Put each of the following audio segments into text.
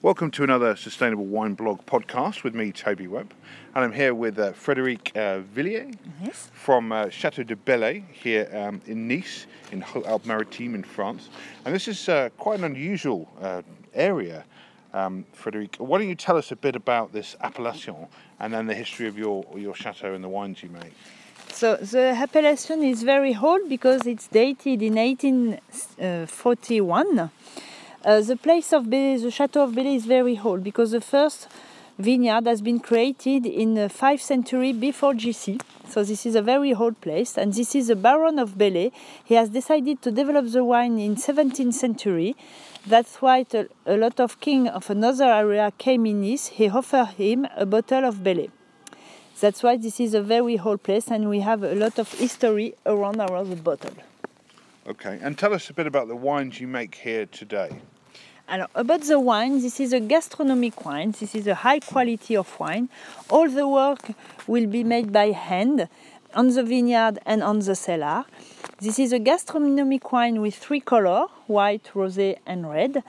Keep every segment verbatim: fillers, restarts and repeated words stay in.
Welcome to another Sustainable Wine Blog podcast with me, Toby Webb, and I'm here with uh, Frédéric uh, Villiers yes. from uh, Château de Bellet here um, in Nice, in Alpes-Maritimes in France. And this is uh, quite an unusual uh, area. Um, Frédéric, why don't you tell us a bit about this Appellation and then the history of your, your chateau and the wines you make? So the Appellation is very old because it's dated in eighteen forty-one. Uh, the place of Bellet, the Chateau of Bellet, is very old because the first vineyard has been created in the fifth century before G C. So this is a very old place, and this is the Baron of Belle. He has decided to develop the wine in seventeenth century. That's why a, a lot of king of another area came in Nice. He offered him a bottle of Bellet. That's why this is a very old place, and we have a lot of history around our the bottle. Okay, and tell us a bit about the wines you make here today. Alors, about the wine, this is a gastronomic wine. This is a high quality of wine. All the work will be made by hand on the vineyard and on the cellar. This is a gastronomic wine with three colors, white, rosé and red.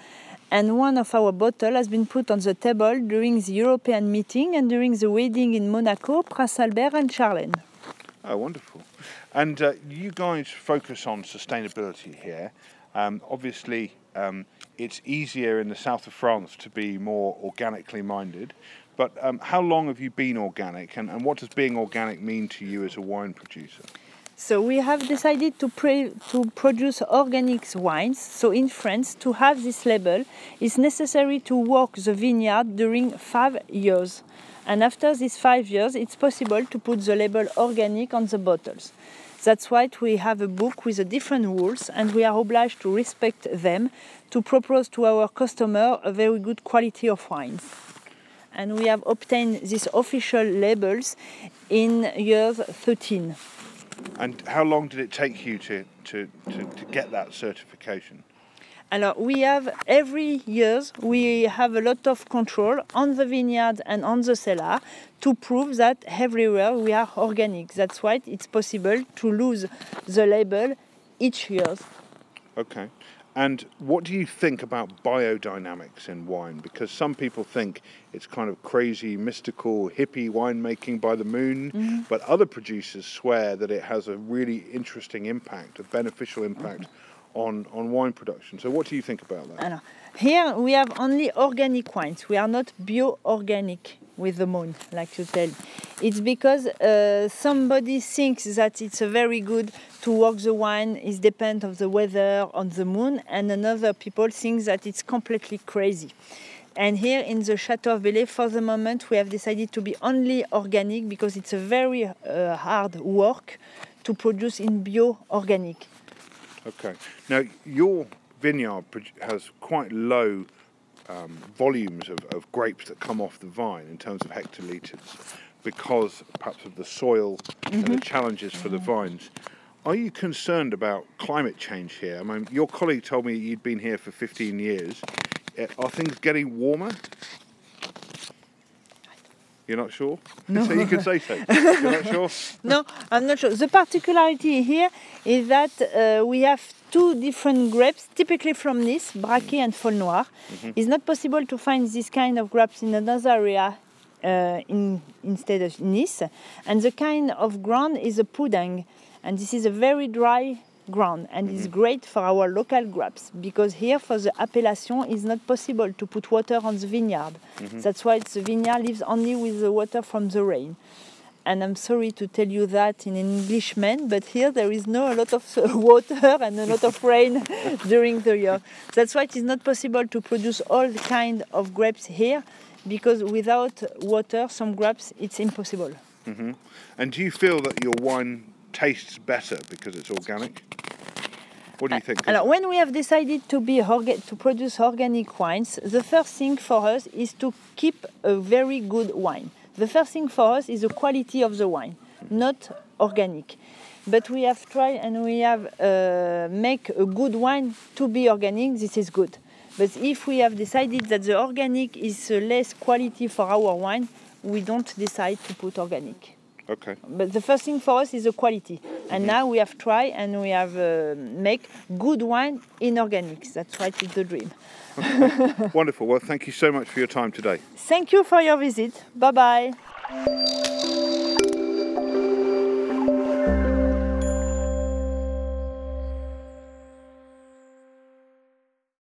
And one of our bottles has been put on the table during the European meeting and during the wedding in Monaco, Prince Albert and Charlene. Oh, wonderful. And uh, you guys focus on sustainability here. Um, obviously, um, it's easier in the south of France to be more organically minded. But um, how long have you been organic, and, and what does being organic mean to you as a wine producer? So we have decided to pre- to produce organic wines. So in France, to have this label, it's necessary to work the vineyard during five years. And after these five years, it's possible to put the label organic on the bottles. That's why we have a book with the different rules, and we are obliged to respect them to propose to our customer a very good quality of wines. And we have obtained these official labels in year thirteen. And how long did it take you to, to, to, to get that certification? Alors, we have every year we have a lot of control on the vineyard and on the cellar to prove that everywhere we are organic. That's why it's possible to lose the label each year. Okay. And what do you think about biodynamics in wine? Because some people think it's kind of crazy, mystical, hippie winemaking by the moon, mm-hmm. but other producers swear that it has a really interesting impact, a beneficial impact mm-hmm. On, on wine production. So what do you think about that? Here we have only organic wines. We are not bio-organic with the moon, like you tell. It's because uh, somebody thinks that it's a very good to work the wine is dependent on the weather, on the moon, and another people think that it's completely crazy. And here in the Chateau of Bellet, for the moment, we have decided to be only organic because it's a very uh, hard work to produce in bio-organic. Okay. Now, your vineyard has quite low um, volumes of, of grapes that come off the vine in terms of hectolitres because perhaps of the soil mm-hmm. and the challenges for the vines. Are you concerned about climate change here? I mean, your colleague told me you'd been here for fifteen years. Are things getting warmer? You're not sure? No. So you can say so. You're not sure? No, I'm not sure. The particularity here is that uh, we have two different grapes, typically from Nice, Braquet and Folle Noir. Mm-hmm. It's not possible to find this kind of grapes in another area uh, in, instead of Nice. And the kind of ground is a pudding. And this is a very dry ground, and mm-hmm. it's great for our local grapes because here for the Appellation it's not possible to put water on the vineyard. Mm-hmm. That's why the vineyard lives only with the water from the rain. And I'm sorry to tell you that in Englishman, but here there is no a lot of water and a lot of rain during the year. That's why it is not possible to produce all kind of grapes here because without water, some grapes it's impossible. Mm-hmm. And do you feel that your wine tastes better because it's organic? What do you think? Uh, when we have decided to be orga- to produce organic wines, the first thing for us is to keep a very good wine. The first thing for us is the quality of the wine, not organic. But we have tried and we have uh, make a good wine to be organic. This is good. But if we have decided that the organic is less quality for our wine, we don't decide to put organic. Okay. But the first thing for us is the quality. And now we have tried and we have uh, make good wine in organics. That's right, it's the dream. Okay. Wonderful. Well, thank you so much for your time today. Thank you for your visit. Bye-bye.